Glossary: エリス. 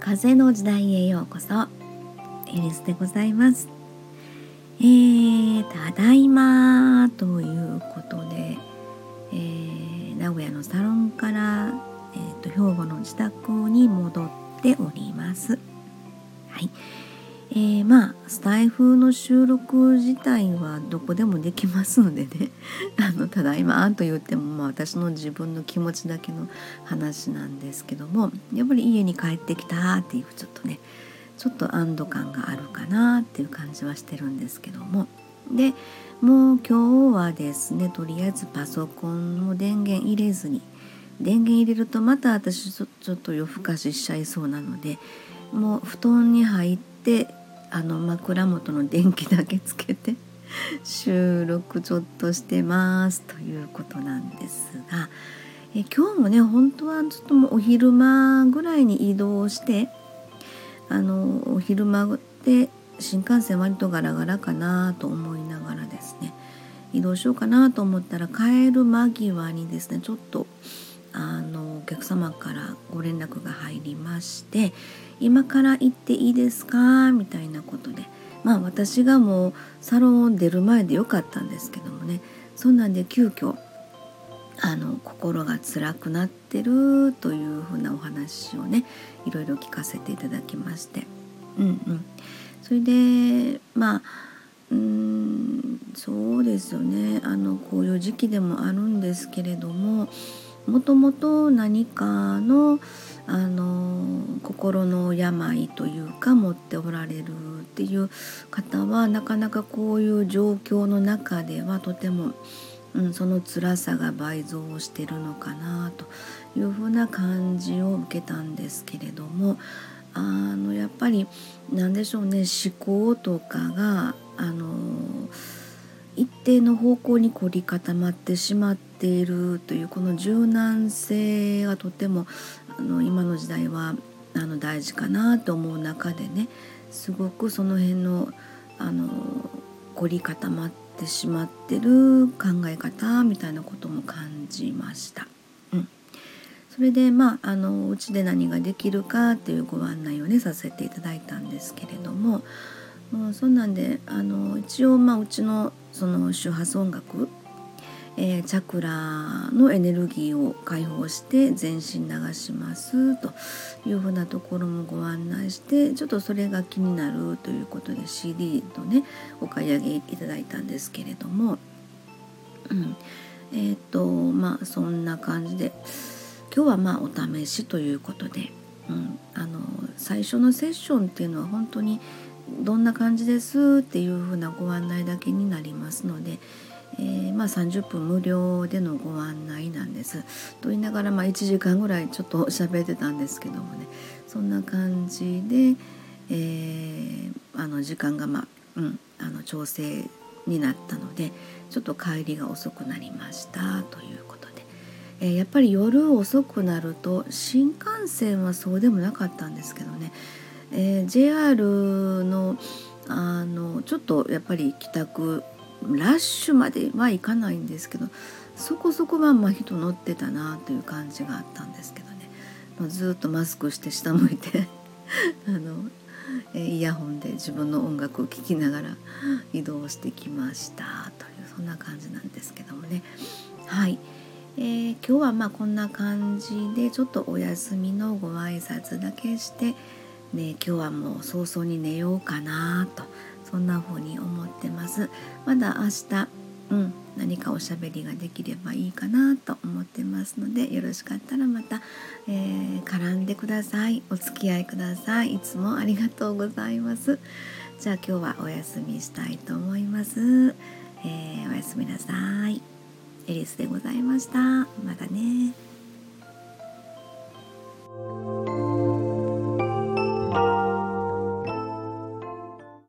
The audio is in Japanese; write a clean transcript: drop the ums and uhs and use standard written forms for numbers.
風の時代へようこそ。エリスでございます。ただいまということで、名古屋のサロンから、兵庫の自宅に戻っております。はい。スタイフの収録自体はどこでもできますのでねただいまと言っても、私の自分の気持ちだけの話なんですけども、やっぱり家に帰ってきたっていう、ちょっと安堵感があるかなっていう感じはしてるんですけども、でもう今日はですね、とりあえずパソコンの電源入れずに、電源入れるとまた私ちょっと夜更かししちゃいそうなので、もう布団に入って、枕元の電気だけつけて収録ちょっとしてますということなんですが、今日もね、本当はちょっともうお昼間ぐらいに移動して、お昼間で新幹線割とガラガラかなと思いながらですね、移動しようかなと思ったら、帰る間際にですね、ちょっとお客様からご連絡が入りまして、今から行っていいですかみたいなことで、私がもうサロンを出る前でよかったんですけどもね、そんなんで急遽心が辛くなってるというふうなお話をね、いろいろ聞かせていただきまして、それでそうですよね、こういう時期でもあるんですけれども、もともと何かの、心の病というか持っておられるっていう方は、なかなかこういう状況の中ではとても、その辛さが倍増してるのかなというふうな感じを受けたんですけれども、やっぱり何でしょうね、思考とかが一定の方向に凝り固まってしまっているという、この柔軟性がとても今の時代は大事かなと思う中でね、すごくその辺の凝り固まってしまってる考え方みたいなことも感じました。それでうちで何ができるかっていうご案内をね、させていただいたんですけれども、そんなんで一応うちのその周波数音楽、チャクラのエネルギーを解放して全身流しますというふうなところもご案内して、ちょっとそれが気になるということで CD のね、お買い上げいただいたんですけれども、そんな感じで今日はお試しということで、最初のセッションっていうのは本当にどんな感じですっていうふうなご案内だけになりますので、30分無料でのご案内なんですと言いながら、1時間ぐらいちょっと喋ってたんですけどもね、そんな感じで、時間が調整になったので、ちょっと帰りが遅くなりましたということで、やっぱり夜遅くなると、新幹線はそうでもなかったんですけどね、JR の、ちょっとやっぱり帰宅ラッシュまではいかないんですけど、そこそこ人乗ってたなという感じがあったんですけどね、ずっとマスクして下向いてイヤホンで自分の音楽を聴きながら移動してきましたという、そんな感じなんですけどもね。はい。今日はこんな感じで、ちょっとお休みのご挨拶だけしてね、今日はもう早々に寝ようかなと、そんな風に思ってます。まだ明日、何かおしゃべりができればいいかなと思ってますので、よろしかったらまた、絡んでください。お付き合いください。いつもありがとうございます。じゃあ今日はお休みしたいと思います。おやすみなさい。エリスでございました。またね。